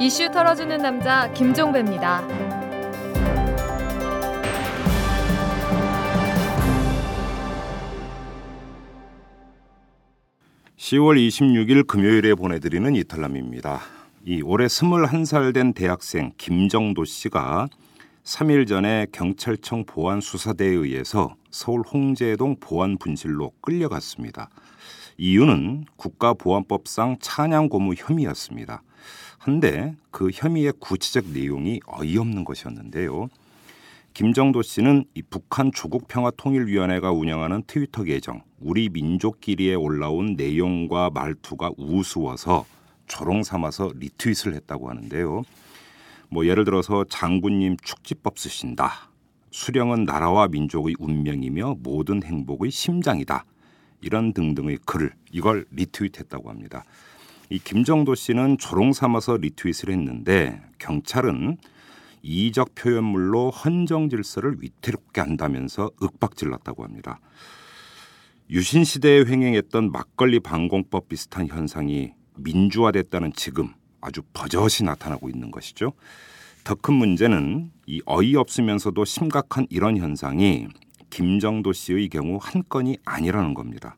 이슈 털어주는 남자 김종배입니다. 10월 26일 금요일에 보내드리는 이털남입니다. 이 올해 21살 된 대학생 김정도 씨가 3일 전에 경찰청 보안수사대에 의해서 서울 홍제동 보안분실로 끌려갔습니다. 이유는 국가보안법상 찬양고무 혐의였습니다. 한데 그 혐의의 구체적 내용이 어이없는 것이었는데요. 김정도 씨는 이 북한 조국평화통일위원회가 운영하는 트위터 계정 우리 민족끼리에 올라온 내용과 말투가 우스워서 조롱 삼아서 리트윗을 했다고 하는데요. 뭐 예를 들어서 장군님 축지법 쓰신다. 수령은 나라와 민족의 운명이며 모든 행복의 심장이다. 이런 등등의 글을 이걸 리트윗했다고 합니다. 이 김정도 씨는 조롱 삼아서 리트윗을 했는데 경찰은 이의적 표현물로 헌정 질서를 위태롭게 한다면서 윽박질렀다고 합니다. 유신시대에 횡행했던 막걸리 반공법 비슷한 현상이 민주화됐다는 지금 아주 버젓이 나타나고 있는 것이죠. 더 큰 문제는 이 어이없으면서도 심각한 이런 현상이 김정도 씨의 경우 한 건이 아니라는 겁니다.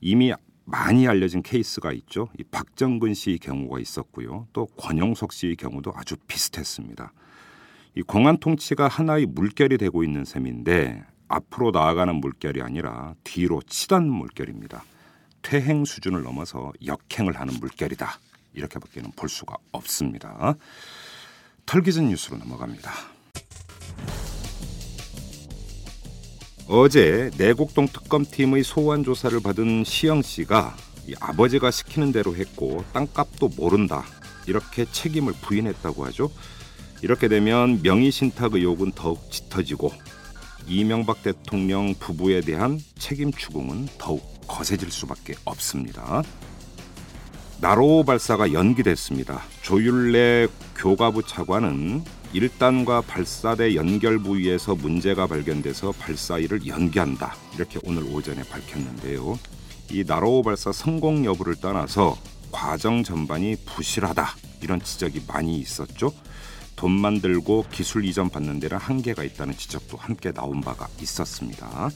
이미 많이 알려진 케이스가 있죠. 이 박정근 씨의 경우가 있었고요. 또 권영석 씨의 경우도 아주 비슷했습니다. 이 공안 통치가 하나의 물결이 되고 있는 셈인데 앞으로 나아가는 물결이 아니라 뒤로 치닫는 물결입니다. 퇴행 수준을 넘어서 역행을 하는 물결이다. 이렇게밖에는 볼 수가 없습니다. 털기전 뉴스로 넘어갑니다. 어제 내곡동 특검팀의 소환 조사를 받은 시영 씨가 이 아버지가 시키는 대로 했고 땅값도 모른다. 이렇게 책임을 부인했다고 하죠. 이렇게 되면 명의신탁 의혹은 더욱 짙어지고 이명박 대통령 부부에 대한 책임 추궁은 더욱 거세질 수밖에 없습니다. 나로호 발사가 연기됐습니다. 조윤래 교과부 차관은 1단과 발사대 연결 부위에서 문제가 발견돼서 발사일을 연기한다. 이렇게 오늘 오전에 밝혔는데요. 이 나로호 발사 성공 여부를 떠나서 과정 전반이 부실하다. 이런 지적이 많이 있었죠. 돈 만들고 기술 이전 받는 데는 한계가 있다는 지적도 함께 나온 바가 있었습니다.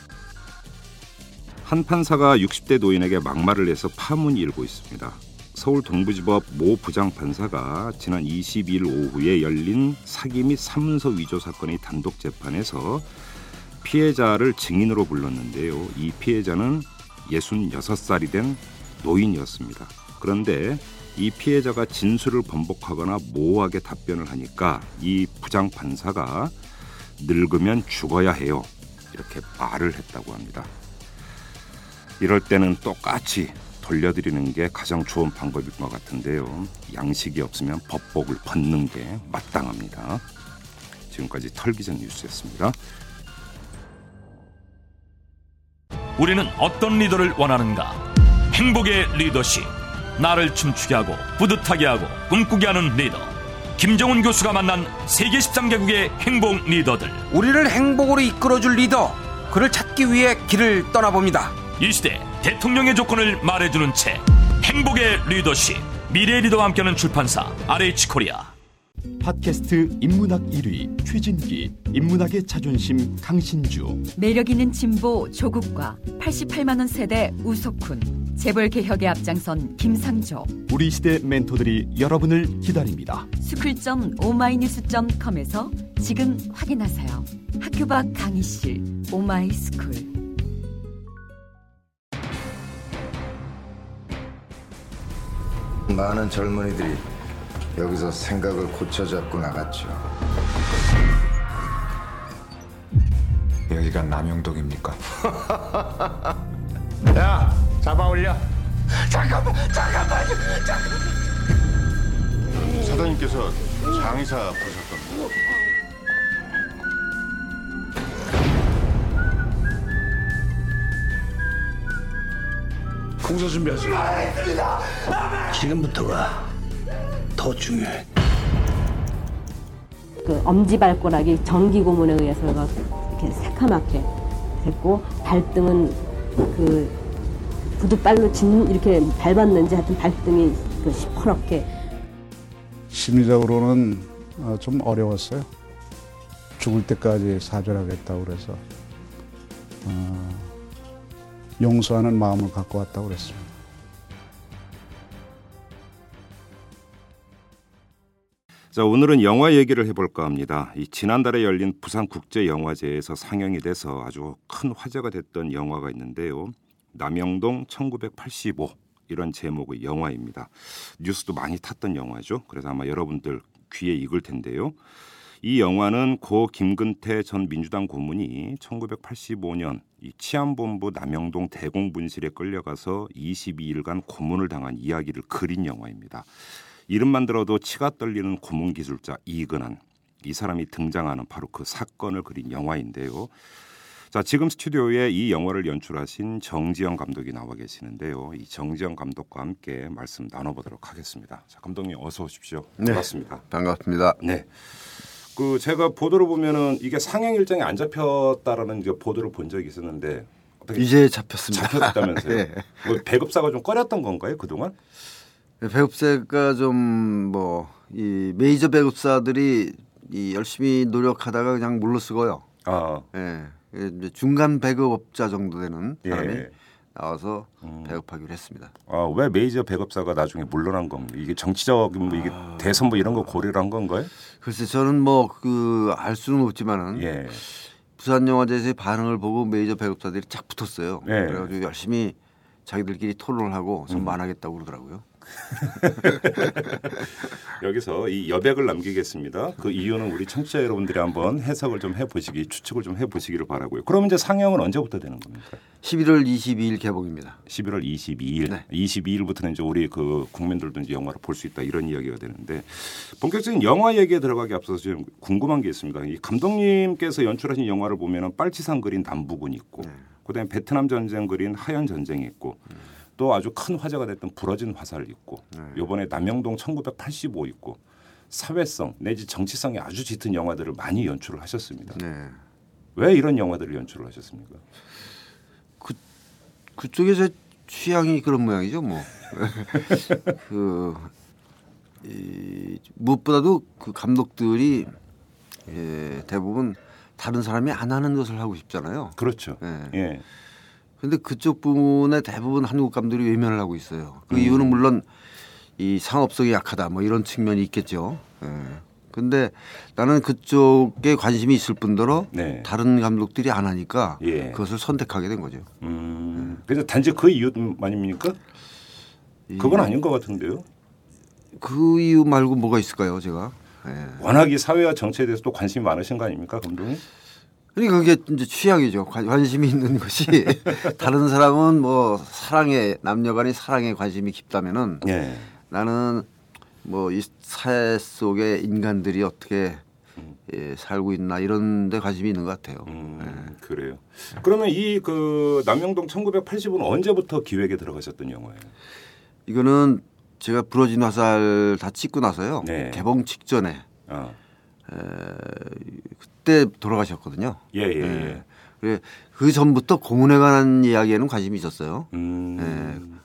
한 판사가 60대 노인에게 막말을 해서 파문이 일고 있습니다. 서울 동부지법 모 부장판사가 지난 22일 오후에 열린 사기 및 사문서 위조 사건의 단독 재판에서 피해자를 증인으로 불렀는데요. 이 피해자는 66살이 된 노인이었습니다. 그런데 이 피해자가 진술을 번복하거나 모호하게 답변을 하니까 이 부장판사가 늙으면 죽어야 해요. 이렇게 말을 했다고 합니다. 이럴 때는 똑같이 돌려드리는 게 가장 좋은 방법일 것 같은데요. 양식이 없으면 법복을 벗는 게 마땅합니다. 지금까지 털기전 뉴스였습니다. 우리는 어떤 리더를 원하는가? 행복의 리더십, 나를 춤추게 하고 뿌듯하게 하고 꿈꾸게 하는 리더. 김정은 교수가 만난 세계 13개국의 행복 리더들. 우리를 행복으로 이끌어줄 리더, 그를 찾기 위해 길을 떠나봅니다. 이 시대 대통령의 조건을 말해주는 책 행복의 리더십, 미래의 리더와 함께하는 출판사 RH코리아. 팟캐스트 인문학 1위 최진기, 인문학의 자존심 강신주, 매력있는 진보 조국과 88만원 세대 우석훈, 재벌개혁의 앞장선 김상조. 우리 시대 멘토들이 여러분을 기다립니다. 스쿨.오마이뉴스.com에서 지금 확인하세요. 학교 밖 강의실 오마이스쿨. 많은 젊은이들이 여기서 생각을 고쳐잡고 나갔죠. 여기가 남영동입니까? 야, 잡아올려. 잠깐만. 사장님께서 장의사 보셨던데. 공사 준비하세요. 지금부터가 더 중요해. 그 엄지발가락이 전기고문에 의해서 이렇게 새카맣게 됐고, 발등은 그 부두발로 이렇게 밟았는지 하여튼 발등이 그 시퍼렇게. 심리적으로는 좀 어려웠어요. 죽을 때까지 사절하겠다고 그래서 용서하는 마음을 갖고 왔다고 그랬습니다. 자, 오늘은 영화 얘기를 해볼까 합니다. 이 지난달에 열린 부산국제영화제에서 상영이 돼서 아주 큰 화제가 됐던 영화가 있는데요. 남영동 1985 이런 제목의 영화입니다. 뉴스도 많이 탔던 영화죠. 그래서 아마 여러분들 귀에 익을 텐데요. 이 영화는 고 김근태 전 민주당 고문이 1985년 이 치안본부 남영동 대공분실에 끌려가서 22일간 고문을 당한 이야기를 그린 영화입니다. 이름만 들어도 치가 떨리는 고문 기술자 이근한, 이 사람이 등장하는 바로 그 사건을 그린 영화인데요. 자, 지금 스튜디오에 이 영화를 연출하신 정지영 감독이 나와 계시는데요. 이 정지영 감독과 함께 말씀 나눠보도록 하겠습니다. 자, 감독님 어서 오십시오. 네, 반갑습니다. 반갑습니다. 네. 그 제가 보도를 보면은 이게 상영 일정이 안 잡혔다라는 이제 보도를 본 적이 있었는데 이제 잡혔습니다. 잡혔다면서요? 네. 뭐 배급사가 좀 꺼렸던 건가요, 그동안? 배급사가 좀 뭐 이 메이저 배급사들이 이 열심히 노력하다가 그냥 물러서고요. 아, 예, 이제 중간 배급업자 정도 되는 사람이 나와서 배급하기로 했습니다. 아, 왜 메이저 배급사가 나중에 물러난 건가? 이게 정치적인 뭐 이게 대선 뭐 이런 거 고려를 한 건가요? 글쎄, 저는 뭐 그 알 수는 없지만은 부산 영화제에서의 반응을 보고 메이저 배급사들이 쫙 붙었어요. 예. 그래가지고 열심히 자기들끼리 토론을 하고 선반하겠다고 그러더라고요. 여기서 이 여백을 남기겠습니다. 그 이유는 우리 청취자 여러분들이 한번 해석을 좀 해보시기, 추측을 좀 해보시기를 바라고요. 그럼 이제 상영은 언제부터 되는 겁니까? 11월 22일 개봉입니다. 11월 22일. 네. 22일부터는 이제 우리 그 국민들도 이제 영화를 볼 수 있다 이런 이야기가 되는데, 본격적인 영화 얘기에 들어가기 앞서서 좀 궁금한 게 있습니다. 이 감독님께서 연출하신 영화를 보면은 빨치산 그린 남부군 있고, 그다음에 베트남 전쟁 그린 하연 전쟁이 있고. 또 아주 큰 화제가 됐던 부러진 화살 있고, 이번에 남영동 1985 있고, 사회성 내지 정치성이 아주 짙은 영화들을 많이 연출을 하셨습니다. 네. 왜 이런 영화들을 연출을 하셨습니까? 그쪽에서 취향이 그런 모양이죠, 뭐. 무엇보다도 그 감독들이 대부분 다른 사람이 안 하는 것을 하고 싶잖아요. 그렇죠. 예. 근데 그쪽 부분에 대부분 한국 감독이 외면을 하고 있어요. 그 이유는 물론 이 상업성이 약하다 뭐 이런 측면이 있겠죠. 그런데 나는 그쪽에 관심이 있을 뿐더러 다른 감독들이 안 하니까 그것을 선택하게 된 거죠. 그래서 단지 그 이유만입니까? 그건 아닌 것 같은데요. 그 이유 말고 뭐가 있을까요, 제가? 워낙 이 사회와 정치에 대해서 또 관심이 많으신 거 아닙니까, 감독님? 그러니까 그게 이제 취향이죠. 관심이 있는 것이 다른 사람은 뭐 사랑에, 남녀간의 사랑에 관심이 깊다면은 나는 뭐 이 사회 속에 인간들이 어떻게 살고 있나 이런 데 관심이 있는 것 같아요. 그래요. 그러면 이 그 남영동 1985는 언제부터 기획에 들어가셨던 영화예요? 이거는 제가 부러진 화살 다 찍고 나서요. 개봉 직전에. 그때 돌아가셨거든요. 그래 그 전부터 고문에 관한 이야기에는 관심이 있었어요.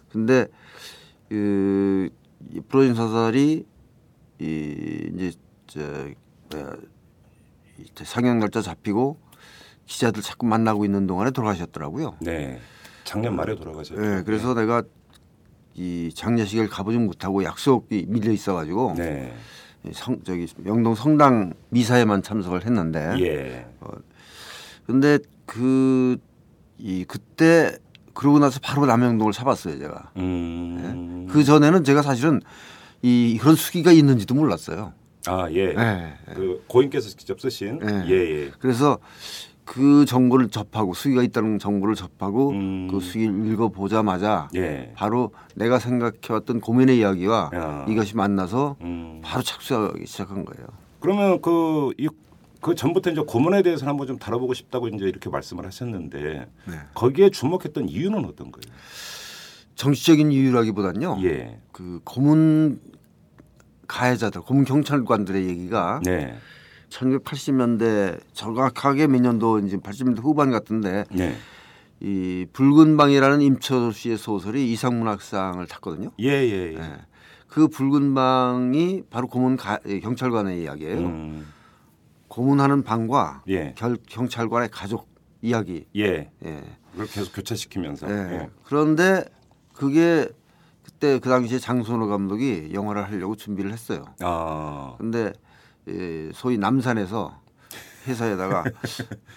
그런데 그 부러진 화살이 이제 상영 날짜 잡히고 기자들 자꾸 만나고 있는 동안에 돌아가셨더라고요. 네, 작년 말에 돌아가셨죠. 그래서 내가 이 장례식을 가보지 못하고 약속이 밀려 있어가지고. 저기 명동 성당 미사에만 참석을 했는데, 그런데 그때 그러고 나서 바로 남영동을 잡았어요, 제가. 그 전에는 제가 사실은 그런 수기가 있는지도 몰랐어요. 그 고인께서 직접 쓰신. 그래서 그 정보를 접하고 수기가 있다는 정보를 접하고 그 수기를 읽어보자마자 바로 내가 생각해왔던 고민의 이야기와 이것이 만나서 바로 착수하기 시작한 거예요. 그러면 그 전부터 이제 고문에 대해서 한번 좀 다뤄보고 싶다고 이제 이렇게 말씀을 하셨는데 거기에 주목했던 이유는 어떤 거예요? 정치적인 이유라기보다는요. 그 고문 가해자들, 고문 경찰관들의 얘기가. 1980년대 정확하게 몇 년도 이제 80년대 후반 같은데 이 붉은 방이라는 임철수의 소설이 이상문학상을 탔거든요. 그 붉은 방이 바로 고문 경찰관의 이야기예요. 고문하는 방과 예. 경찰관의 가족 이야기. 예. 예. 그걸 계속 교차시키면서. 예. 예. 그런데 그게 그때 그 당시에 장선호 감독이 영화를 하려고 준비를 했어요. 아. 근데 예, 소위 남산에서 회사에다가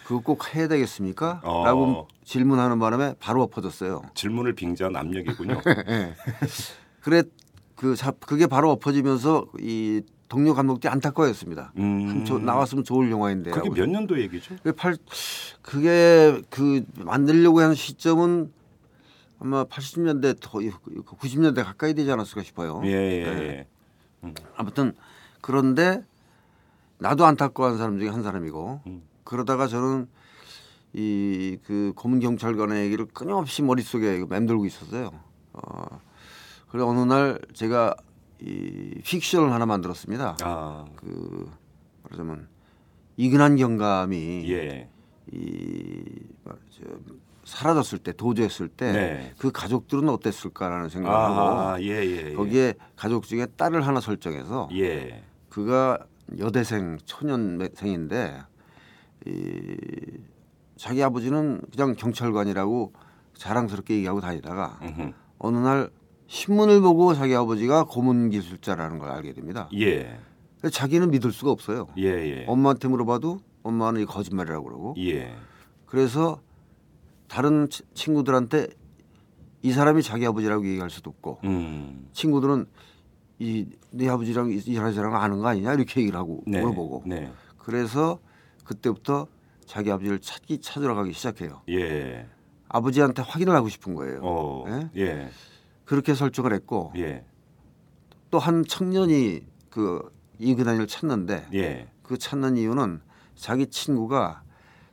그거 꼭 해야 되겠습니까? 라고 질문하는 바람에 바로 엎어졌어요. 질문을 빙자한 압력이군요. 예. 그게 바로 엎어지면서 이 동료 감독들이 안타까워했습니다. 나왔으면 좋을 영화인데. 그게 몇 년도 얘기죠? 그게 그 만들려고 한 시점은 아마 80년대 90년대 가까이 되지 않았을까 싶어요. 예. 네. 아무튼 그런데 나도 안타까워한 사람 중에 한 사람이고 그러다가 저는 이 그 고문 경찰관의 얘기를 끊임없이 머릿속에 맴돌고 있었어요. 그래서 어느 날 제가 이 픽션을 하나 만들었습니다. 아. 그 말하자면 이근한 경감이 예. 이 사라졌을 때 도주했을 때 그 네. 가족들은 어땠을까라는 생각을 하고 예. 거기에 가족 중에 딸을 하나 설정해서 예. 그가 여대생 초년생인데 이 자기 아버지는 그냥 경찰관이라고 자랑스럽게 얘기하고 다니다가 어느 날 신문을 보고 자기 아버지가 고문 기술자라는 걸 알게 됩니다. 예. 자기는 믿을 수가 없어요. 예. 엄마한테 물어봐도 엄마는 이 거짓말이라고 그러고. 예. 그래서 다른 친구들한테 이 사람이 자기 아버지라고 얘기할 수도 없고 친구들은 네 아버지랑 이 사람이랑 아는 거 아니냐 이렇게 얘기를 하고 물어보고. 네. 그래서 그때부터 자기 아버지를 찾으러 가기 시작해요. 예. 아버지한테 확인을 하고 싶은 거예요. 예. 그렇게 설정을 했고 예. 또 한 청년이 그 이근한이를 찾는데 예. 그 찾는 이유는 자기 친구가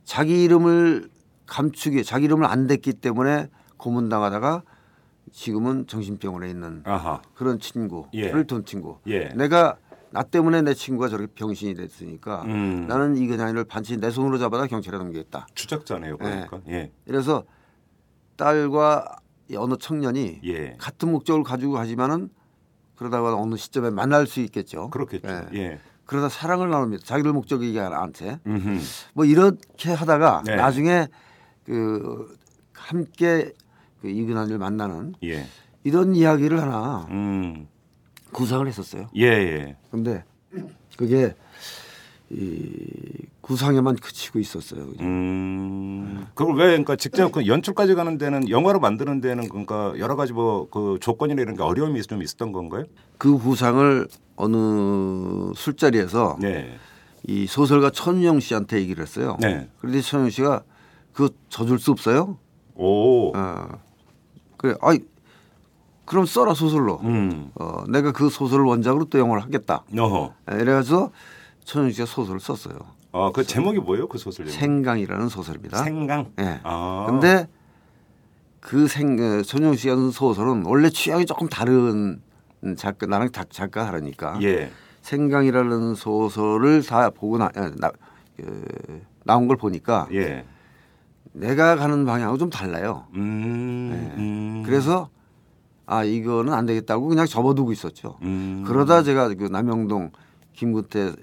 자기 이름을 감추기 자기 이름을 안 댔기 때문에 고문당하다가 지금은 정신병원에 있는 아하. 그런 친구를 예. 둔 친구 예. 내가 나 때문에 내 친구가 저렇게 병신이 됐으니까 나는 이근한이를 반드시 내 손으로 잡아다 경찰에 넘기겠다. 추적자네요. 그러니까. 예. 그래서 딸과 어느 청년이 예. 같은 목적을 가지고 가지만은 그러다가 어느 시점에 만날 수 있겠죠. 그렇겠죠. 예. 그러다 사랑을 나눕니다. 자기들 목적이 아니한테. 뭐 이렇게 하다가 네. 나중에 그 함께 그 이근한을 만나는 예. 이런 이야기를 하나 구상을 했었어요. 예. 그런데 그게 이 구상에만 그치고 있었어요. 그걸 왜 그러니까 직접 그 연출까지 가는 데는 영화로 만드는 데는 그러니까 여러 가지 뭐 그 조건이나 이런 게 어려움이 좀 있었던 건가요? 그 구상을 어느 술자리에서 네. 이 소설가 천영 씨한테 얘기를 했어요. 네. 그런데 천영 씨가 그거 져줄 수 없어요? 오. 그래. 아이 그럼 써라 소설로. 내가 그 소설을 원작으로 또 영화를 하겠다. 어허. 이래서 천영 씨가 소설을 썼어요. 아, 그 제목이 뭐예요? 그 소설 제목? 생강이라는 소설입니다. 생강? 예. 네. 아. 근데 그 천영 씨가 쓴 소설은 원래 취향이 조금 다른 작가, 나랑 작가 하라니까. 예. 생강이라는 소설을 다 보고 나온 걸 보니까. 예. 내가 가는 방향하고 좀 달라요. 네. 그래서 아, 이거는 안 되겠다고 그냥 접어두고 있었죠. 그러다 제가 그 남영동 김근태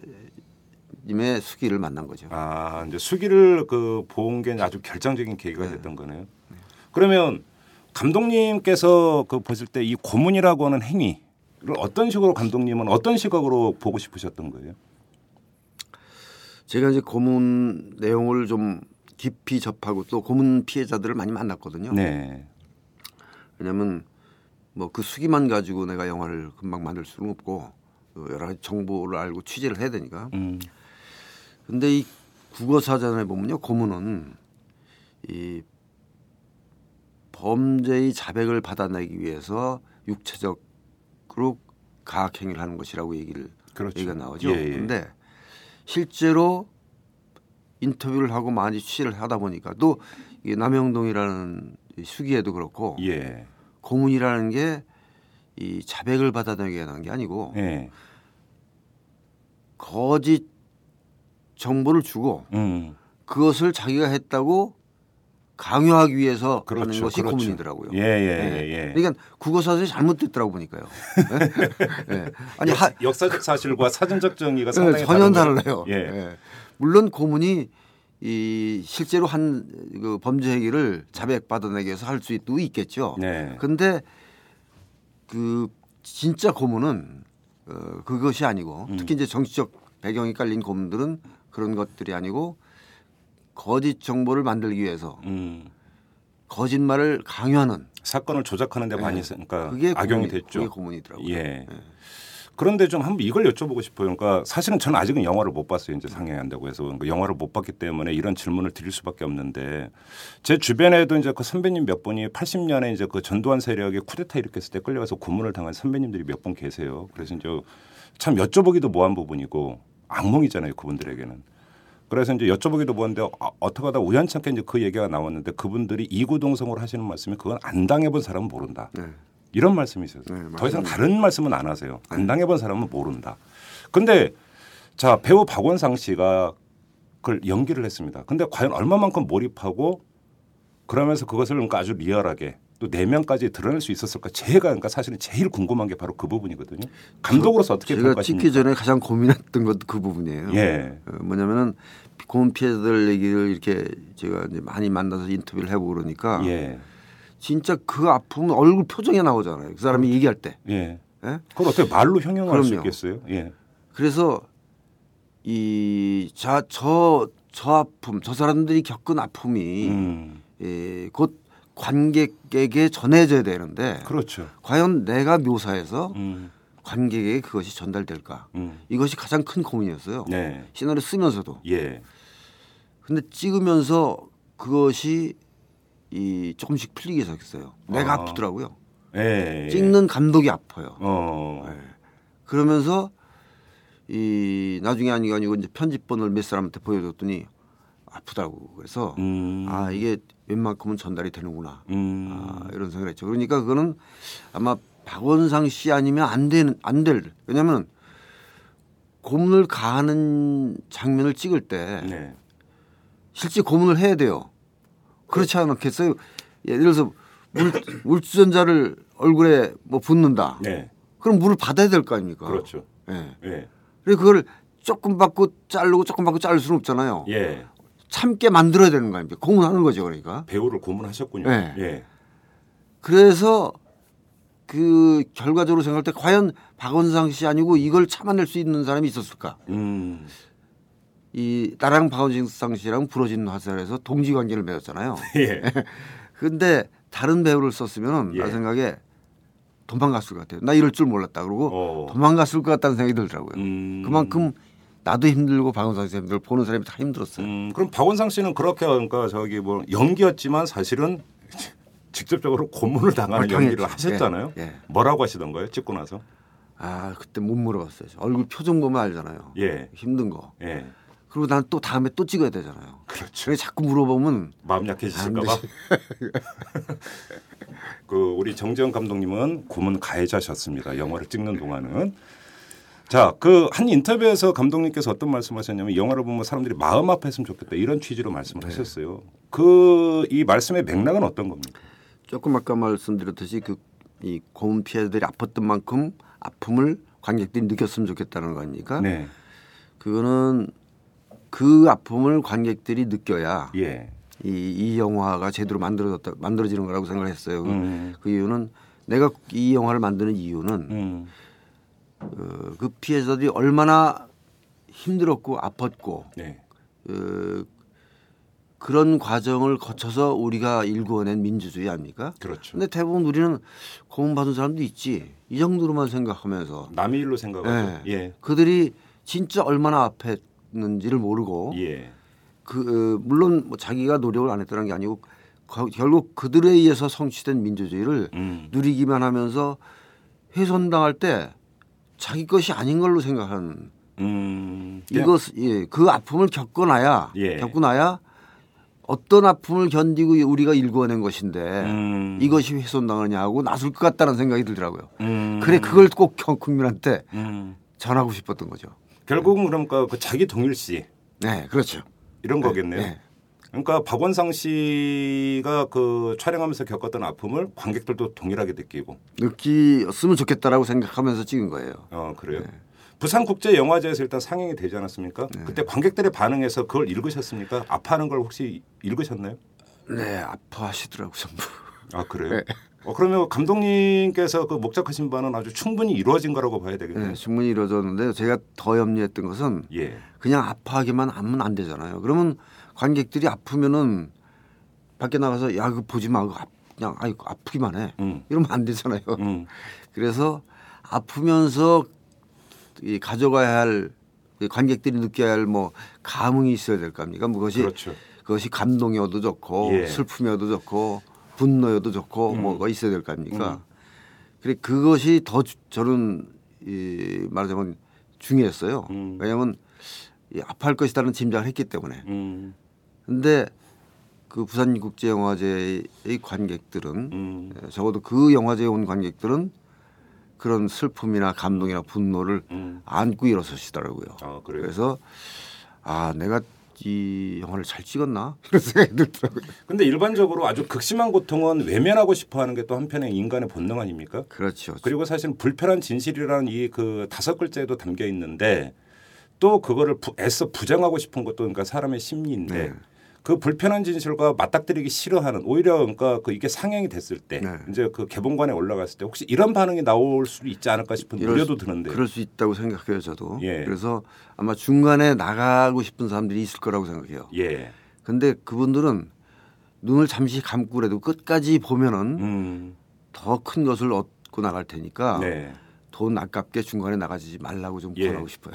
님의 수기를 만난 거죠. 아, 이제 수기를 그 본 게 아주 결정적인 계기가 네. 됐던 거네요. 네. 그러면 감독님께서 그 보실 때 이 고문이라고 하는 행위를 어떤 식으로 감독님은 어떤 시각으로 보고 싶으셨던 거예요? 제가 이제 고문 내용을 좀 깊이 접하고 또 고문 피해자들을 많이 만났거든요. 네. 왜냐하면 뭐 그 수기만 가지고 내가 영화를 금방 만들 수는 없고 여러 가지 정보를 알고 취재를 해야 되니까. 근데 이 국어사전에 보면요, 고문은 이 범죄의 자백을 받아내기 위해서 육체적으로 가학행위를 하는 것이라고 그렇죠. 얘기가 나오죠. 그런데 실제로 인터뷰를 하고 많이 취재를 하다 보니까 또 이 남영동이라는 수기에도 그렇고 예. 고문이라는 게 이 자백을 받아내게 하는 게 아니고 거짓 정보를 주고 그것을 자기가 했다고 강요하기 위해서 그렇죠, 하는 것이 그렇죠. 고문이더라고요. 예. 그러니까 국어 사설이 잘못됐더라고 보니까요. 예. 아니 역사적 사실과 사전적 정의가 상당히 전혀 달라요. 예. 물론 고문이 이 실제로 한 그 범죄 행위를 자백 받아내기 위해서 할 수도 있겠죠. 그런데 네. 그 진짜 고문은 그것이 아니고 특히 이제 정치적 배경이 깔린 고문들은 그런 것들이 아니고 거짓 정보를 만들기 위해서 거짓말을 강요하는 사건을 조작하는 데 많이 그러니까 그게 악용이 됐죠. 그게 고문이더라고요. 예. 예. 그런데 좀 한번 이걸 여쭤보고 싶어요. 그러니까 사실은 저는 아직은 영화를 못 봤어요. 이제 상영한다고 해서 그러니까 영화를 못 봤기 때문에 이런 질문을 드릴 수밖에 없는데 제 주변에도 이제 그 선배님 몇 분이 80년에 이제 그 전두환 세력의 쿠데타 일으켰을 때 끌려가서 고문을 당한 선배님들이 몇 분 계세요. 그래서 이제 참 여쭤보기도 뭐한 부분이고 악몽이잖아요. 그분들에게는. 그래서 이제 여쭤보기도 뭐한데 어떻게 하다 우연찮게 이제 그 얘기가 나왔는데 그분들이 이구동성으로 하시는 말씀이 그건 안 당해본 사람은 모른다. 네. 이런 말씀이세요. 네, 더 이상 다른 말씀은 안 하세요. 안 당해본 사람은 모른다. 그런데 자 배우 박원상 씨가 그걸 연기를 했습니다. 그런데 과연 얼마만큼 몰입하고 그러면서 그것을 그러니까 아주 리얼하게 또 내면까지 드러낼 수 있었을까? 제가 그러니까 사실은 제일 궁금한 게 바로 그 부분이거든요. 감독으로서 어떻게 평가하십니까? 제가 찍기 전에 가장 고민했던 것도 그 부분이에요. 예. 뭐냐면은 고문 피해자들 얘기를 이렇게 제가 이제 많이 만나서 인터뷰를 해보고 그러니까. 예. 진짜 그 아픔은 얼굴 표정에 나오잖아요. 그 사람이 얘기할 때. 예. 예? 그걸 어떻게 말로 형용할 그럼요. 수 있겠어요? 예. 그래서 이 저 아픔, 저 사람들이 겪은 아픔이 예, 곧 관객에게 전해져야 되는데. 그렇죠. 과연 내가 묘사해서 관객에게 그것이 전달될까? 이것이 가장 큰 고민이었어요. 네. 시나리오 쓰면서도. 예. 근데 찍으면서 그것이 이 조금씩 풀리기 시작했어요. 내가 아프더라고요. 예. 찍는 감독이 아파요. 예. 그러면서 이 나중에 아니고 이제 편집본을 몇 사람한테 보여줬더니 아프다고 그래서 아 이게 웬만큼은 전달이 되는구나 아, 이런 생각을 했죠. 그러니까 그거는 아마 박원상 씨 아니면 안 될 왜냐하면 고문을 가하는 장면을 찍을 때 네. 실제 고문을 해야 돼요. 그렇지 않겠어요? 예를 들어서 물 주전자를 얼굴에 뭐 붓는다. 네. 그럼 물을 받아야 될 거 아닙니까? 그렇죠. 예. 예. 그래서 그걸 조금 받고 자르고 조금 받고 자를 수는 없잖아요. 예. 참게 만들어야 되는 거 아닙니까? 고문하는 거죠, 그러니까. 배우를 고문하셨군요. 예. 예. 그래서 그 결과적으로 생각할 때 과연 박원상 씨 아니고 이걸 참아낼 수 있는 사람이 있었을까? 이 나랑 박원상 씨랑 부러진 화살에서 동지 관계를 맺었잖아요. 그런데 예. 다른 배우를 썼으면 예. 나 생각에 도망갔을 것 같아요. 나 이럴 줄 몰랐다. 그러고 도망갔을 것 같다는 생각이 들더라고요. 그만큼 나도 힘들고 박원상 씨도 힘들고 보는 사람이 다 힘들었어요. 그럼 박원상 씨는 그렇게 그러니까 저기 뭐 연기였지만 사실은 직접적으로 고문을 당하는 연기를 하셨잖아요. 예. 예. 뭐라고 하시던가요? 찍고 나서? 아 그때 못 물어봤어요. 얼굴 표정 보면 알잖아요. 예. 힘든 거. 예. 그리고 난 또 다음에 또 찍어야 되잖아요. 그렇죠. 자꾸 물어보면 마음 약해지실까 봐. 그 우리 정지영 감독님은 고문 가해자셨습니다. 영화를 찍는 동안은. 자, 그 한 인터뷰에서 감독님께서 어떤 말씀하셨냐면 영화를 보면 사람들이 마음 아파했으면 좋겠다 이런 취지로 말씀을 네. 하셨어요. 그 이 말씀의 맥락은 어떤 겁니까? 조금 아까 말씀드렸듯이 그 이 고문 피해자들이 아팠던 만큼 아픔을 관객들이 느꼈으면 좋겠다는 거 아닙니까? 네. 그거는 그 아픔을 관객들이 느껴야 예. 이 영화가 제대로 만들어지는 거라고 생각을 했어요. 그 이유는 내가 이 영화를 만드는 이유는 그 피해자들이 얼마나 힘들었고 아팠고 네. 그런 과정을 거쳐서 우리가 일구어낸 민주주의 아닙니까? 그렇죠. 근데 대부분 우리는 고문받은 사람도 있지 이 정도로만 생각하면서 남의 일로 생각하죠. 예. 예. 그들이 진짜 얼마나 앞에 는지를 모르고 예. 그 물론 뭐 자기가 노력을 안 했다는 게 아니고 결국 그들에 의해서 성취된 민주주의를 누리기만 하면서 훼손당할 때 자기 것이 아닌 걸로 생각하는 이것 예, 그 아픔을 겪어놔야 예. 어떤 아픔을 견디고 우리가 일궈낸 것인데 이것이 훼손당하냐 하고 나설 것 같다는 생각이 들더라고요. 그래 그걸 꼭 국민한테 전하고 싶었던 거죠. 결국은 그러니까 그 자기 동일시. 네, 그렇죠. 이런 거겠네요. 네. 그러니까 박원상 씨가 그 촬영하면서 겪었던 아픔을 관객들도 동일하게 느꼈으면 좋겠다라고 생각하면서 찍은 거예요. 그래요? 네. 부산국제영화제에서 일단 상영이 되지 않았습니까? 네. 그때 관객들의 반응에서 그걸 읽으셨습니까? 아파하는 걸 혹시 읽으셨나요? 네, 아파하시더라고요, 전부. 아, 그래요? 네. 그러면 감독님께서 그 목적하신 바는 아주 충분히 이루어진 거라고 봐야 되겠네요. 네, 충분히 이루어졌는데 제가 더 염려했던 것은 그냥 아파하기만 하면 안 되잖아요. 그러면 관객들이 아프면은 밖에 나가서 야, 그거 보지 마. 그냥 아이고, 아프기만 해. 이러면 안 되잖아요. 그래서 아프면서 이 가져가야 할 관객들이 느껴야 할 뭐 감흥이 있어야 될 거 아닙니까? 뭐 그것이 그렇죠. 그것이 감동이어도 좋고 슬픔이어도 좋고 분노여도 좋고 뭐가 있어야 될 거 아닙니까? 그래 그것이 더 저는 이 말하자면 중요했어요. 왜냐하면 이 아파할 것이라는 짐작을 했기 때문에. 그런데 그 부산국제영화제의 관객들은 적어도 그 영화제에 온 관객들은 그런 슬픔이나 감동이나 분노를 안고 일어서시더라고요. 아, 그래요? 그래서 아 내가 이 영화를 잘 찍었나 이런 생각이 들더라고요. 근데 일반적으로 아주 극심한 고통은 외면하고 싶어하는 게 또 한편의 인간의 본능 아닙니까? 그렇죠. 그리고 사실 불편한 진실이라는 이 그 5글자에도 담겨 있는데 또 그거를 애써 부정하고 싶은 것도 그러니까 사람의 심리인데. 네. 그 불편한 진실과 맞닥뜨리기 싫어하는 오히려 그러니까 그 이게 상영이 됐을 때 이제 그 개봉관에 올라갔을 때 혹시 이런 반응이 나올 수 있지 않을까 싶은 우려도 드는데 그럴 수 있다고 생각해요 저도. 그래서 아마 중간에 나가고 싶은 사람들이 있을 거라고 생각해요. 그런데 그분들은 눈을 잠시 감고라도 끝까지 보면은 더 큰 것을 얻고 나갈 테니까 돈 아깝게 중간에 나가지 말라고 좀 권하고 싶어요.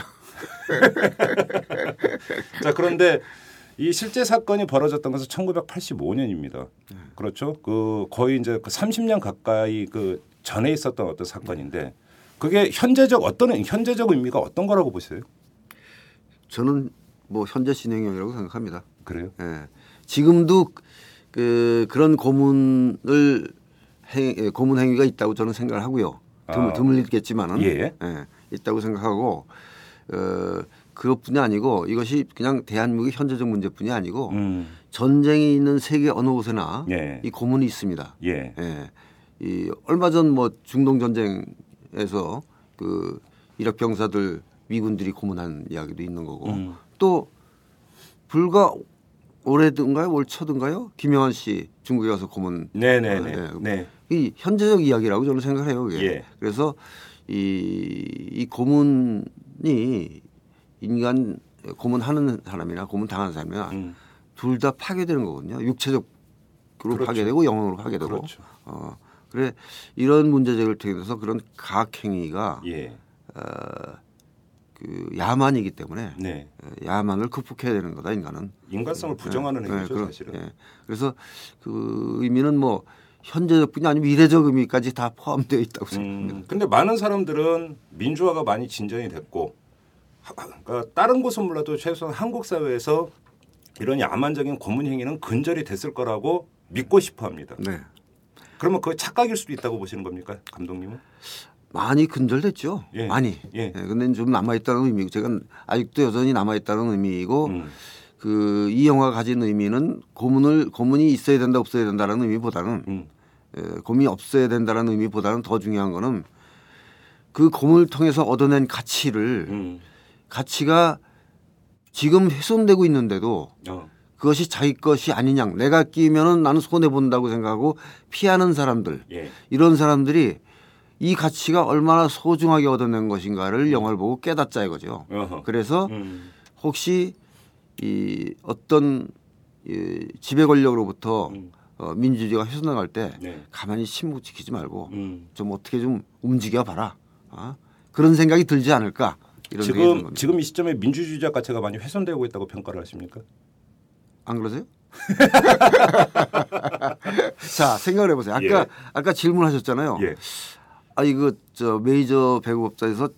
자 그런데. 이 실제 사건이 벌어졌던 것은 1985년입니다. 그렇죠? 그 거의 이제 30년 가까이 그 전에 있었던 어떤 사건인데 그게 현재적 의미가 어떤 거라고 보세요? 저는 뭐 현재 진행형이라고 생각합니다. 그래요? 예. 지금도 그런 고문 행위가 있다고 저는 생각을 하고요. 드물겠지만은 있다고 생각하고 그것뿐이 아니고 이것이 그냥 대한민국의 현재적 문제뿐이 아니고 전쟁이 있는 세계 어느 곳에나 이 고문이 있습니다. 이 얼마 전 뭐 중동 전쟁에서 그 이락 병사들 미군들이 고문한 이야기도 있는 거고 또 불과 올해든가요 올 초든가요 김영환 씨 중국에 가서 고문. 이 현재적 이야기라고 저는 생각해요. 그래서 이 고문이 인간 고문하는 사람이나 고문당한 사람이나 둘 다 파괴되는 거거든요. 육체적으로 파괴되고 영혼으로 파괴되고. 그래 이런 문제제기를 통해서 그런 가학행위가 그 야만이기 때문에 야만을 극복해야 되는 거다 인간은. 인간성을 부정하는 행위죠 사실은. 그래서 그 의미는 뭐 현재적뿐이 아니면 미래적 의미까지 다 포함되어 있다고 생각합니다. 근데 많은 사람들은 민주화가 많이 진전이 됐고. 그러니까 다른 곳은 몰라도 최소한 한국 사회에서 이런 야만적인 고문 행위는 근절이 됐을 거라고 믿고 싶어합니다. 그러면 그게 착각일 수도 있다고 보시는 겁니까, 감독님은? 많이 근절됐죠. 많이. 근데 좀 남아있다는 의미고 제가 아직도 여전히 남아있다는 의미이고 그 이 영화가 가진 의미는 고문이 있어야 된다 없어야 된다라는 의미보다는 고문이 없어야 된다라는 의미보다는 더 중요한 거는 그 고문을 통해서 얻어낸 가치를 가치가 지금 훼손되고 있는데도 그것이 자기 것이 아니냐 내가 끼면은 나는 손해본다고 생각하고 피하는 사람들 이런 사람들이 이 가치가 얼마나 소중하게 얻어낸 것인가를 영화를 보고 깨닫자 이거죠. 그래서 혹시 이 어떤 이 지배 권력으로부터 민주주의가 훼손당할 때 가만히 침묵 지키지 말고 좀 어떻게 좀 움직여봐라 그런 생각이 들지 않을까. 지금 이 시점에 민주주의적 가치가 많이 훼손되고 있다고 평가를 하십니까? 안 그러세요? 자 생각을 해보세요. 아까 질문하셨잖아요. 아 이거 저 메이저 배급업자에서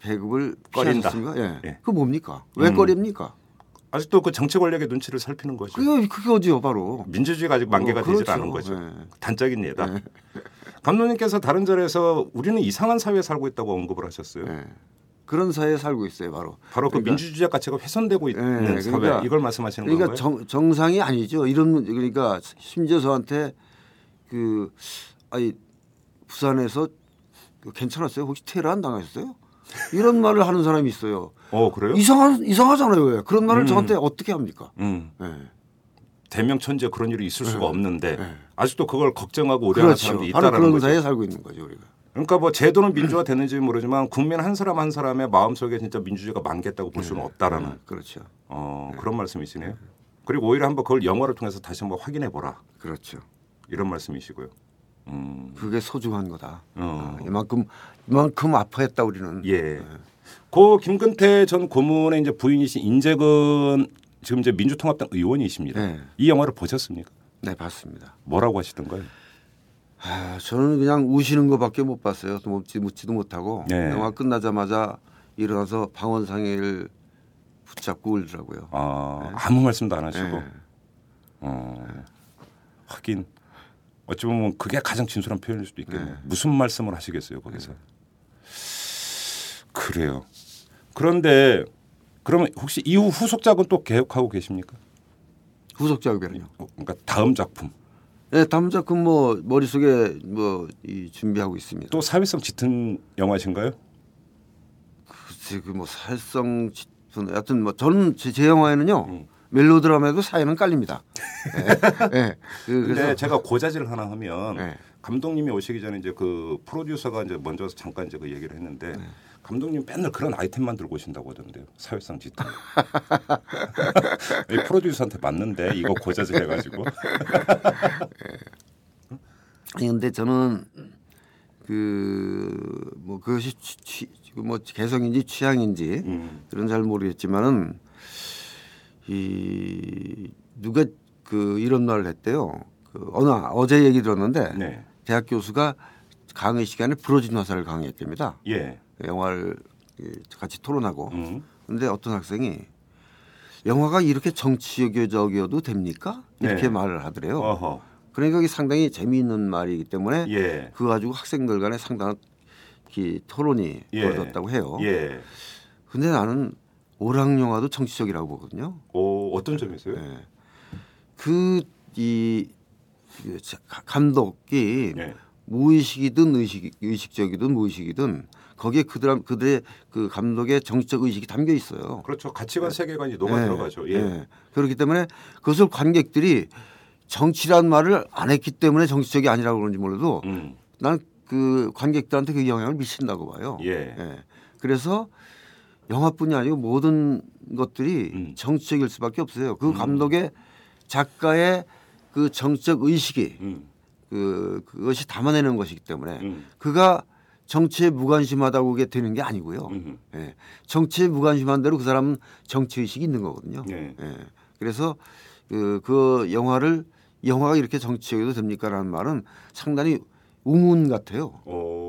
배급을 꺼린다. 그 뭡니까? 왜 꺼립니까? 아직도 그 정치 권력의 눈치를 살피는 거죠. 그게 어디요, 바로. 민주주의가 아직 만개가 되질 않은 거죠. 단적인 예다. 감독님께서 다른 절에서 우리는 이상한 사회에 살고 있다고 언급을 하셨어요. 그런 사회에 살고 있어요. 바로 그러니까, 그 민주주의적 가치가 훼손되고 있는 네, 사회. 그러니까, 이걸 말씀하시는 거예요. 그러니까 정상이 아니죠. 이런 그러니까 심지어 저한테 그 아니 부산에서 괜찮았어요? 혹시 테러 안 당하셨어요? 이런 말을 하는 사람이 있어요. 그래요? 이상하잖아요. 왜? 그런 말을 저한테 어떻게 합니까? 네. 대명천지에 그런 일이 있을 수가 없는데 아직도 그걸 걱정하고 우려하는 그렇죠. 사람들이 있다라는 거죠. 바로 그런 사회에 살고 있는 거죠. 우리가. 그러니까 뭐 제도는 민주화 되는지 모르지만 국민 한 사람 한 사람의 마음속에 진짜 민주주의가 만개했다고 볼 수는 없다라는. 그렇죠. 네. 그런 말씀이시네요. 그리고 오히려 한번 그걸 영화를 통해서 다시 한번 확인해 보라. 그렇죠. 이런 말씀이시고요. 그게 소중한 거다. 이만큼 아파했다 우리는. 예. 고 김근태 전 고문의 이제 부인이신 인재근 지금 이제 민주통합당 의원이십니다. 네. 이 영화를 보셨습니까? 네, 봤습니다. 뭐라고 하시던가요? 저는 그냥 우시는 것밖에 못 봤어요. 묻지도 못하고 네. 영화 끝나자마자 일어나서 방원상의를 붙잡고 울더라고요. 네. 아무 말씀도 안 하시고. 네. 하긴 어찌 보면 그게 가장 진솔한 표현일 수도 있겠네요. 네. 무슨 말씀을 하시겠어요 거기서. 네. 그래요. 그런데 그러면 혹시 이후 후속작은 또 계획하고 계십니까? 후속작이라뇨? 그러니까 다음 작품. 네, 다음 작품 뭐 머릿속에 이 준비하고 있습니다. 또 사회성 짙은 영화신가요? 글쎄 그 사회성 짙은 하여튼 저는 제 영화에는요. 멜로드라마에도 사회는 깔립니다. 네. 근데 제가 고자질 하나 하면 네. 감독님이 오시기 전에 이제 그 프로듀서가 이제 먼저 와서 잠깐 이제 그 얘기를 했는데 네. 감독님 맨날 그런 아이템만 들고 오신다고 하던데요. 사회성 짙은. 프로듀서한테 맞는데 이거 고자질 해가지고. 아니 근데 저는 그것이 개성인지 취향인지 그런 잘 모르겠지만은. 누가 이런 말을 했대요. 어제 얘기 들었는데 네. 대학 교수가 강의 시간에 부러진 화살을 강의했답니다. 예. 영화를 같이 토론하고. 그런데 어떤 학생이 영화가 이렇게 정치적이어도 됩니까? 이렇게 네. 말을 하더래요. 어허. 그러니까 이게 상당히 재미있는 말이기 때문에 예. 그거 가지고 학생들 간에 상당한 토론이 예. 벌어졌다고 해요. 예. 근데 나는 오락 영화도 정치적이라고 보거든요. 어떤 점이세요? 네. 감독이 네. 무의식이든 의식적이든 무의식이든 거기에 그들의 그 감독의 정치적 의식이 담겨 있어요. 그렇죠. 가치관 네. 세계관이 녹아 네. 들어가죠. 예. 네. 그렇기 때문에 그것을 관객들이 정치란 말을 안 했기 때문에 정치적이 아니라고 그런지 몰라도 난 그 관객들한테 그 영향을 미친다고 봐요. 예. 네. 그래서 영화뿐이 아니고 모든 것들이 정치적일 수밖에 없어요. 그 감독의 작가의 그 정치적 의식이 그것이 담아내는 것이기 때문에 그가 정치에 무관심하다고 되는 게 아니고요. 예. 정치에 무관심한 대로 그 사람은 정치 의식이 있는 거거든요. 네. 예. 그래서 그 영화가 이렇게 정치적이어도 됩니까라는 말은 상당히 우문 같아요.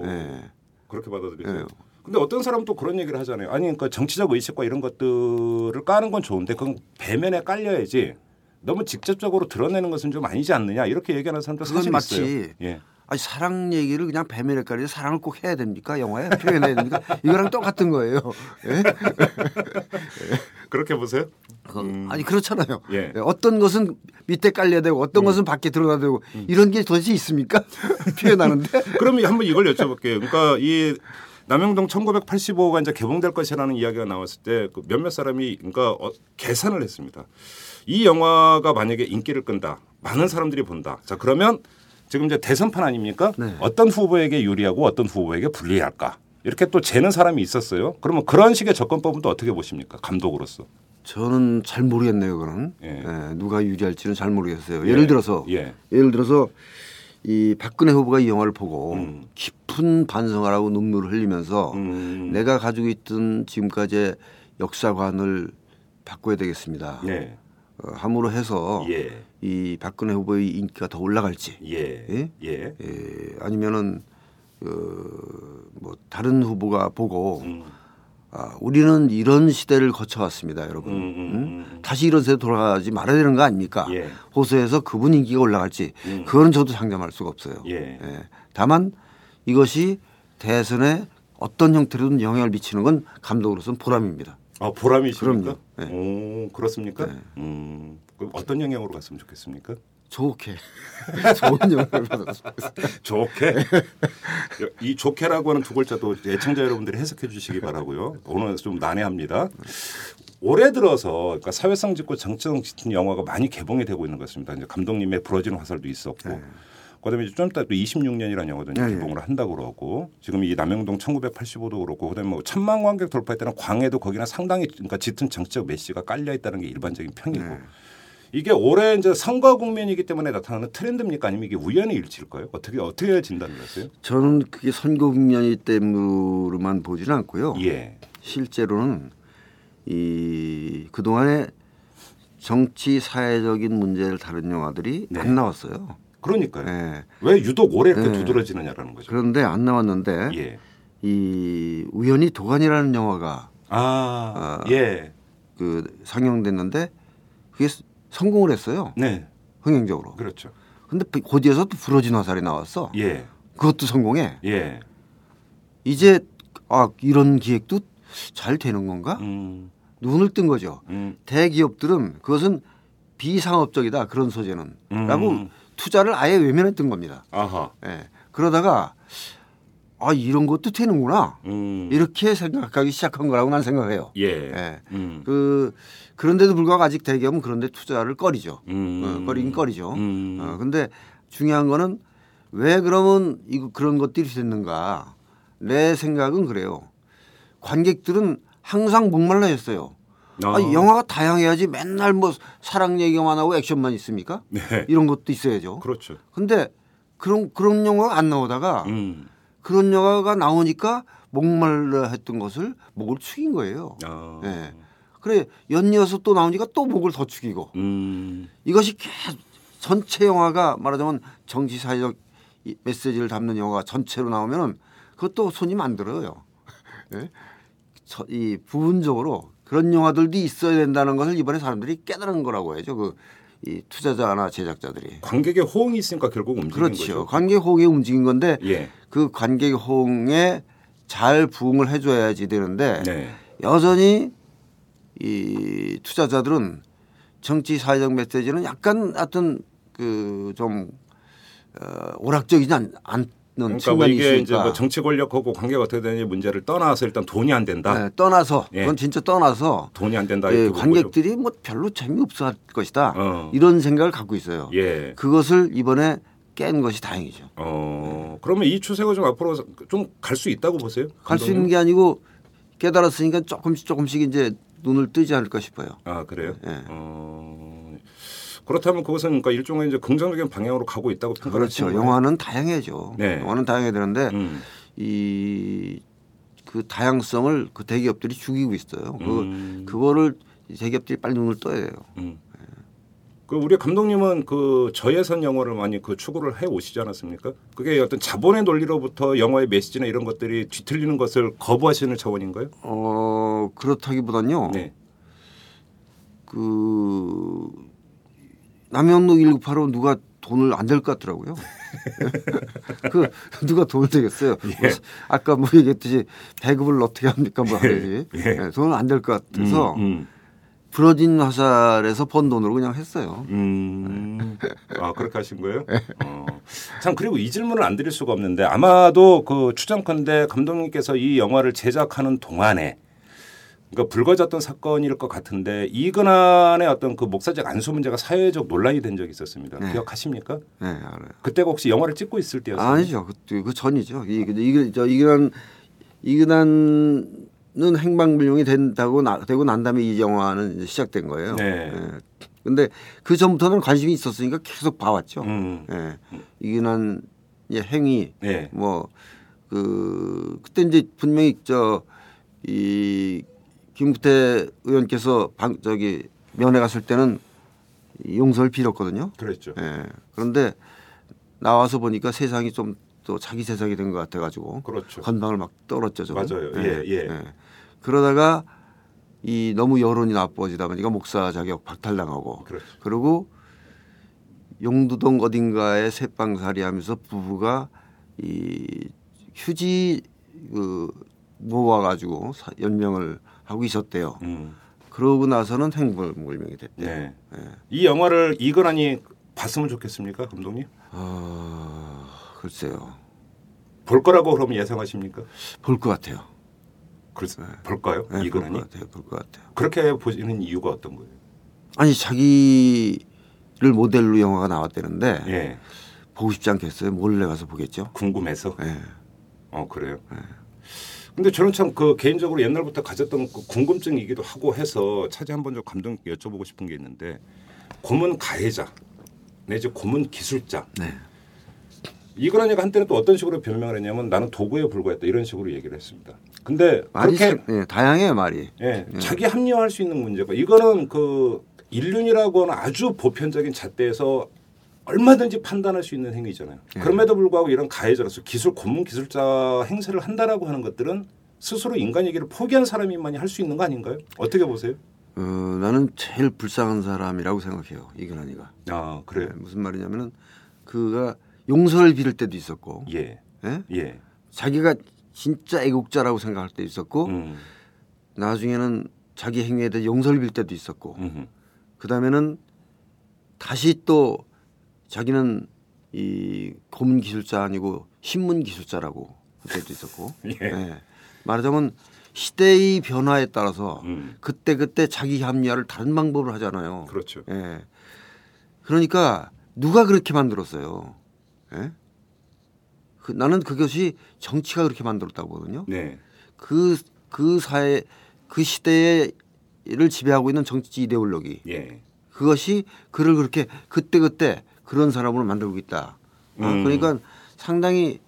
예. 그렇게 받아들이세요? 예. 근데 어떤 사람은 또 그런 얘기를 하잖아요. 아니 그러니까 정치적 의식과 이런 것들을 까는 건 좋은데 그건 배면에 깔려야지 너무 직접적으로 드러내는 것은 좀 아니지 않느냐 이렇게 얘기하는 사람도 사실 맞지. 있어요. 예. 아니 사랑 얘기를 그냥 배면에 깔려서 사랑을 꼭 해야 됩니까? 영화에 표현해야 됩니까? 이거랑 똑같은 거예요. 예? 그렇게 보세요? 아니 그렇잖아요. 예. 어떤 것은 밑에 깔려야 되고 어떤 것은 밖에 드러나야 되고 이런 게 도대체 있습니까? 표현하는데. 그러면 한번 이걸 여쭤볼게요. 그러니까 이 남영동 1985가 이제 개봉될 것이라는 이야기가 나왔을 때 그 몇몇 사람이 그러니까 계산을 했습니다. 이 영화가 만약에 인기를 끈다, 많은 사람들이 본다. 자 그러면 지금 이제 대선판 아닙니까? 네. 어떤 후보에게 유리하고 어떤 후보에게 불리할까? 이렇게 또 재는 사람이 있었어요. 그러면 그런 식의 접근법은 또 어떻게 보십니까? 감독으로서? 저는 잘 모르겠네요. 그건 예. 예, 누가 유리할지는 잘 모르겠어요. 예를 들어서. 이 박근혜 후보가 이 영화를 보고 깊은 반성하라고 눈물을 흘리면서 내가 가지고 있던 지금까지의 역사관을 바꿔야 되겠습니다. 네. 함으로 해서 예. 이 박근혜 후보의 인기가 더 올라갈지 아니면은 다른 후보가 보고 우리는 이런 시대를 거쳐왔습니다, 여러분. 다시 이런 세대 돌아가지 말아야 되는 거 아닙니까? 예. 호소해서 그분 인기가 올라갈지 그건 저도 장담할 수가 없어요. 예. 예. 다만 이것이 대선에 어떤 형태로든 영향을 미치는 건 감독으로서는 보람입니다. 아, 보람이십니까? 그럼요. 네. 오, 그렇습니까? 네. 그럼 어떤 영향으로 갔으면 좋겠습니까? 좋게. 좋은 영향을 받았으면 좋겠습니다. 좋게. 이 좋게라고 하는 두 글자도 애청자 여러분들이 해석해 주시기 바라고요. 오늘 좀 난해합니다. 올해 들어서 그러니까 사회성 짓고 정체성 짙은 영화가 많이 개봉이 되고 있는 것 같습니다. 이제 감독님의 부러진 화살도 있었고. 네. 그다음에 좀 이따 또 26년이라는 영화도 개봉을 한다고 그러고 지금 이 남영동 1985도 그렇고 그다음에 뭐 1000만 관객 돌파했다는 광해도 거기는 상당히 그러니까 짙은 정치적 메시지가 깔려 있다는 게 일반적인 평이고 이게 올해 이제 선거 국면이기 때문에 나타나는 트렌드입니까 아니면 이게 우연의 일치일까요? 어떻게 진단을 하세요? 저는 그게 선거 국면이 때문으로만 보지는 않고요. 예. 실제로는 이 그동안에 정치 사회적인 문제를 다룬 영화들이 네. 안 나왔어요. 그러니까요. 네. 왜 유독 올해 이렇게 두드러지느냐라는 거죠. 그런데 안 나왔는데 예. 이 우연히 도관이라는 영화가 예. 그 상영됐는데 그게 성공을 했어요. 네. 흥행적으로. 그렇죠. 그런데 곧이어서 또 부러진 화살이 나왔어. 예. 그것도 성공해. 예. 이제 아 이런 기획도 잘 되는 건가? 눈을 뜬 거죠. 대기업들은 그것은 비상업적이다 그런 소재는 라고 투자를 아예 외면했던 겁니다. 아하. 예. 그러다가 아 이런 것도 되는구나 이렇게 생각하기 시작한 거라고 난 생각해요. 예. 예. 그런데도 불구하고 아직 대기업은 그런데 투자를 꺼리죠. 꺼리긴 꺼리죠. 그런데 중요한 거는 왜 그러면 이거 그런 것들이 됐는가? 내 생각은 그래요. 관객들은 항상 목말라했어요. 아니, 영화가 다양해야지 맨날 뭐 사랑 얘기만 하고 액션만 있습니까? 네. 이런 것도 있어야죠. 그렇죠. 근데 그런 영화가 안 나오다가 그런 영화가 나오니까 목말라 했던 것을 목을 축인 거예요. 네. 그래 연이어서 또 나오니까 또 목을 더 축이고 이것이 계속 전체 영화가 말하자면 정치사회적 메시지를 담는 영화가 전체로 나오면 그것도 손이 안 들어요. 네? 이 부분적으로 그런 영화들도 있어야 된다는 것을 이번에 사람들이 깨달은 거라고 해야죠. 이 투자자나 제작자들이. 관객의 호응이 있으니까 결국 움직인 그렇죠. 거죠. 그렇죠. 관객 호응이 움직인 건데 예. 그 관객 호응에 잘 부응을 해줘야지 되는데 네. 여전히 이 투자자들은 정치 사회적 메시지는 약간 어떤 그 좀 오락적이지 않 그러니까 뭐 이게 있으니까. 이제 뭐 정치 권력하고 관계가 어떻게 되는지 문제를 떠나서 일단 돈이 안 된다. 네, 떠나서 예. 그건 진짜 떠나서 돈이 안 된다. 예, 관객들이 뭐 별로 재미없어 할 것이다. 이런 생각을 갖고 있어요. 예. 그것을 이번에 깬 것이 다행이죠. 네. 그러면 이 추세가 좀 앞으로 좀 갈 수 있다고 보세요? 갈 수 있는 게 아니고 깨달았으니까 조금씩 이제 눈을 뜨지 않을까 싶어요. 아 그래요? 예. 그렇다면 그것은 그러니까 일종의 이제 긍정적인 방향으로 가고 있다고 평가하시는 거예요. 그렇죠. 영화는 다양해죠. 네. 영화는 다양해야 되는데 이 그 다양성을 그 대기업들이 죽이고 있어요. 그거를 대기업들이 빨리 눈을 떠야 돼요. 네. 그 우리 감독님은 그 저예산 영화를 많이 그 추구를 해 오시지 않았습니까? 그게 어떤 자본의 논리로부터 영화의 메시지나 이런 것들이 뒤틀리는 것을 거부하시는 차원인가요? 그렇다기보단요. 네. 그 남영동 1985 누가 돈을 안 댈 것 같더라고요. 그 누가 돈을 대겠어요. 예. 아까 뭐 얘기했듯이 배급을 어떻게 합니까? 뭐 하지. 예. 예. 돈을 안 댈 것 같아서 부러진 화살에서 번 돈으로 그냥 했어요. 아 그렇게 하신 거예요? 참 그리고 이 질문을 안 드릴 수가 없는데 아마도 그 추정컨대 감독님께서 이 영화를 제작하는 동안에 그러니까 불거졌던 사건일 것 같은데 이근한의 어떤 그 목사적 안수 문제가 사회적 논란이 된 적이 있었습니다. 네. 기억하십니까? 네, 알아요. 그때가 혹시 영화를 찍고 있을 때였어요? 아니죠, 그 전이죠. 이근한은 행방불명이 되고 난 다음에 이 영화는 이제 시작된 거예요. 네. 그런데 그 전부터는 관심이 있었으니까 계속 봐왔죠. 네. 이근한의 행위, 네. 뭐 그때 이제 분명히 김근태 의원께서 면회 갔을 때는 용서를 빌었거든요. 그랬죠. 예. 그런데 나와서 보니까 세상이 좀 또 자기 세상이 된 것 같아가지고 그렇죠. 건방을 막 떨었죠. 저는. 맞아요. 예. 예. 예. 그러다가 이 너무 여론이 나빠지다 보니까 목사 자격 박탈당하고 그렇죠. 그리고 용두동 어딘가에 새빵살이하면서 부부가 이 휴지 모아가지고 연명을 하고 있었대요. 그러고 나서는 횡벌몰명이 됐대요. 네. 네. 이 영화를 이근한이 봤으면 좋겠습니까, 감독님? 글쎄요. 볼 거라고 그럼 예상하십니까? 볼 것 같아요. 그래서 네. 볼까요? 네, 이근한이? 볼 것 같아요. 볼 것 같아요. 그렇게 보시는 이유가 어떤 거예요? 아니 자기를 모델로 영화가 나왔다는데 네. 보고 싶지 않겠어요? 몰래 가서 보겠죠. 궁금해서? 네. 그래요? 네. 근데 저는 참 그 개인적으로 옛날부터 가졌던 그 궁금증이기도 하고 해서 차지 한번 좀 감독님께 여쭤보고 싶은 게 있는데 고문 가해자 내지 고문 기술자 네. 이근한이가 한때는 또 어떤 식으로 변명을 했냐면 나는 도구에 불과했다 이런 식으로 얘기를 했습니다. 근데 그렇게 예, 다양해요 말이. 예, 예. 자기 합리화할 수 있는 문제가 이거는 그 인륜이라고 하는 아주 보편적인 잣대에서 얼마든지 판단할 수 있는 행위잖아요. 예. 그럼에도 불구하고 이런 가해자로서 고문 기술자 행세를 한다라고 하는 것들은 스스로 인간 얘기를 포기한 사람이만이 할 수 있는 거 아닌가요? 어떻게 보세요? 나는 제일 불쌍한 사람이라고 생각해요. 이근한이가. 아 그래요? 네, 무슨 말이냐면은 그가 용서를 빌 때도 있었고, 예. 예? 예, 자기가 진짜 애국자라고 생각할 때도 있었고, 나중에는 자기 행위에 대해 용서를 빌 때도 있었고, 그 다음에는 다시 또 자기는 이 고문 기술자 아니고 신문 기술자라고 할 때도 있었고, 예. 예. 말하자면 시대의 변화에 따라서 그때 자기 합리화를 다른 방법으로 하잖아요. 그렇죠. 예, 그러니까 누가 그렇게 만들었어요? 예? 나는 그것이 정치가 그렇게 만들었다고 보거든요. 네. 그 사회 그 시대를 지배하고 있는 정치 이데올로기. 예. 그것이 그를 그렇게 그때 그런 사람으로 만들고 있다. 그러니까 상당히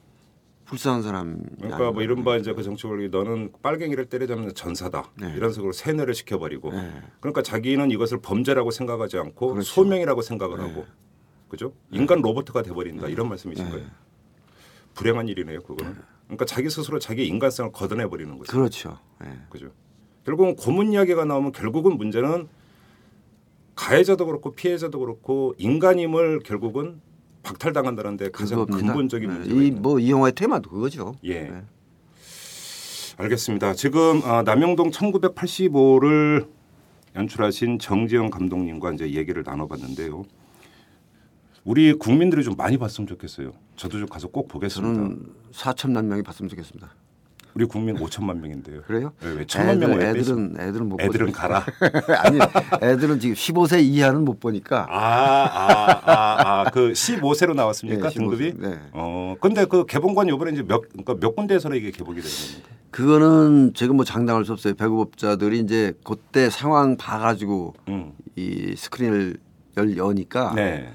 불쌍한 사람. 그러니까 뭐 이른바 이제 그 정치권이 너는 빨갱이를 때려잡는 전사다. 네. 이런 식으로 세뇌를 시켜버리고. 네. 그러니까 자기는 이것을 범죄라고 생각하지 않고 그렇죠. 소명이라고 생각을 네. 하고. 그죠? 인간 로봇가 돼버린다 이런 말씀이신 거예요. 불행한 일이네요, 그거는. 그러니까 자기 스스로 자기 인간성을 걷어내버리는 거죠. 그렇죠. 그죠. 결국은 고문 이야기가 나오면 결국은 문제는 가해자도 그렇고 피해자도 그렇고 인간임을 결국은 박탈당한다는 데 가장 그겁니다. 근본적인 문제가 있는. 이 영화의 테마도 그거죠. 예. 네. 알겠습니다. 지금 남영동 1985를 연출하신 정지영 감독님과 이제 얘기를 나눠봤는데요. 우리 국민들이 좀 많이 봤으면 좋겠어요. 저도 좀 가서 꼭 보겠습니다. 저는 4천만 명이 봤으면 좋겠습니다. 우리 국민 5천만 명인데요. 그래요? 왜 1천만 명을 애들은 못 보죠. 애들은 가라. 아니, 애들은 지금 15세 이하는 못 보니까. 그 15세로 나왔습니까? 네, 등급이? 네. 근데 그 개봉관 이번에 이제 몇 군데에서 이게 개봉이 되는 겁니까? 그거는 제가 뭐 장담할 수 없어요. 배급업자들이 이제 그때 상황 봐가지고 이 스크린을 여니까. 네.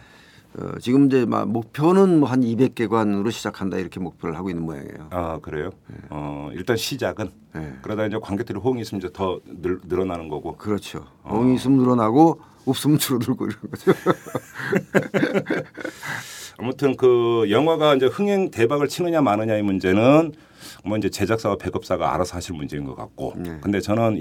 지금 이제 막 목표는 뭐 한 200개관으로 시작한다 이렇게 목표를 하고 있는 모양이에요. 아 그래요? 네. 일단 시작은 네. 그러다 이제 관객들이 호응이 있으면 이제 더 늘어나는 거고. 그렇죠. 호응이 있으면 늘어나고 없으면 줄어들고 이런 거죠. 아무튼 그 영화가 이제 흥행 대박을 치느냐 마느냐의 문제는 뭐 이제 제작사와 배급사가 알아서 하실 문제인 것 같고. 네. 근데 저는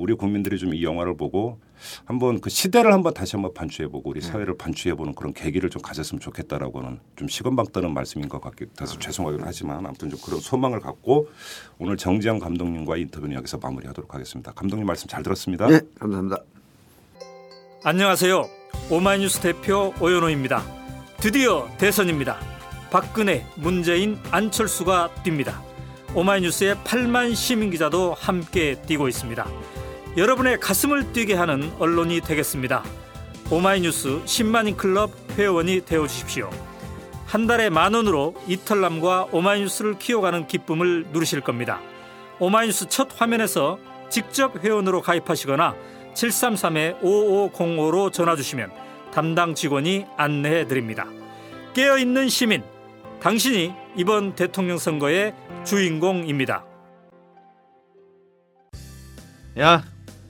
우리 국민들이 좀 이 영화를 보고 한번 그 시대를 한번 다시 한번 반추해보고 우리 사회를 반추해보는 그런 계기를 좀 가졌으면 좋겠다라고는 좀 시건방떠는 말씀인 것 같기도 해서 죄송하기는 하지만 아무튼 좀 그런 소망을 갖고 오늘 정지영 감독님과의 인터뷰는 여기서 마무리하도록 하겠습니다. 감독님 말씀 잘 들었습니다. 네, 감사합니다. 안녕하세요. 오마이뉴스 대표 오연호입니다. 드디어 대선입니다. 박근혜, 문재인, 안철수가 뜁니다. 오마이뉴스의 8만 시민기자도 함께 뛰고 있습니다. 여러분의 가슴을 뛰게 하는 언론이 되겠습니다. 오마이뉴스 10만인 클럽 회원이 되어주십시오. 한 달에 10,000원으로 이털남과 오마이뉴스를 키워가는 기쁨을 누리실 겁니다. 오마이뉴스 첫 화면에서 직접 회원으로 가입하시거나 733-5505로 전화주시면 담당 직원이 안내해드립니다. 깨어있는 시민, 당신이 이번 대통령 선거의 주인공입니다. 야,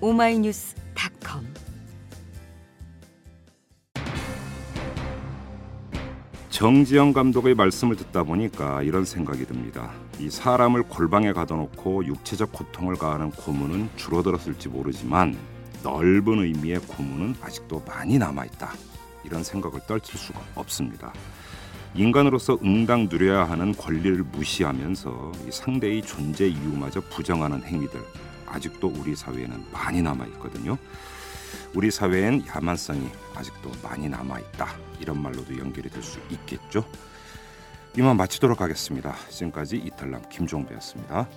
오마이뉴스.com. 정지영 감독의 말씀을 듣다 보니까 이런 생각이 듭니다. 이 사람을 골방에 가둬놓고 육체적 고통을 가하는 고문은 줄어들었을지 모르지만 넓은 의미의 고문은 아직도 많이 남아있다. 이런 생각을 떨칠 수가 없습니다. 인간으로서 응당 누려야 하는 권리를 무시하면서 상대의 존재 이유마저 부정하는 행위들, 아직도 우리 사회에는 많이 남아있거든요. 우리 사회엔 야만성이 아직도 많이 남아있다. 이런 말로도 연결이 될 수 있겠죠. 이만 마치도록 하겠습니다. 지금까지 이털남 김종배였습니다.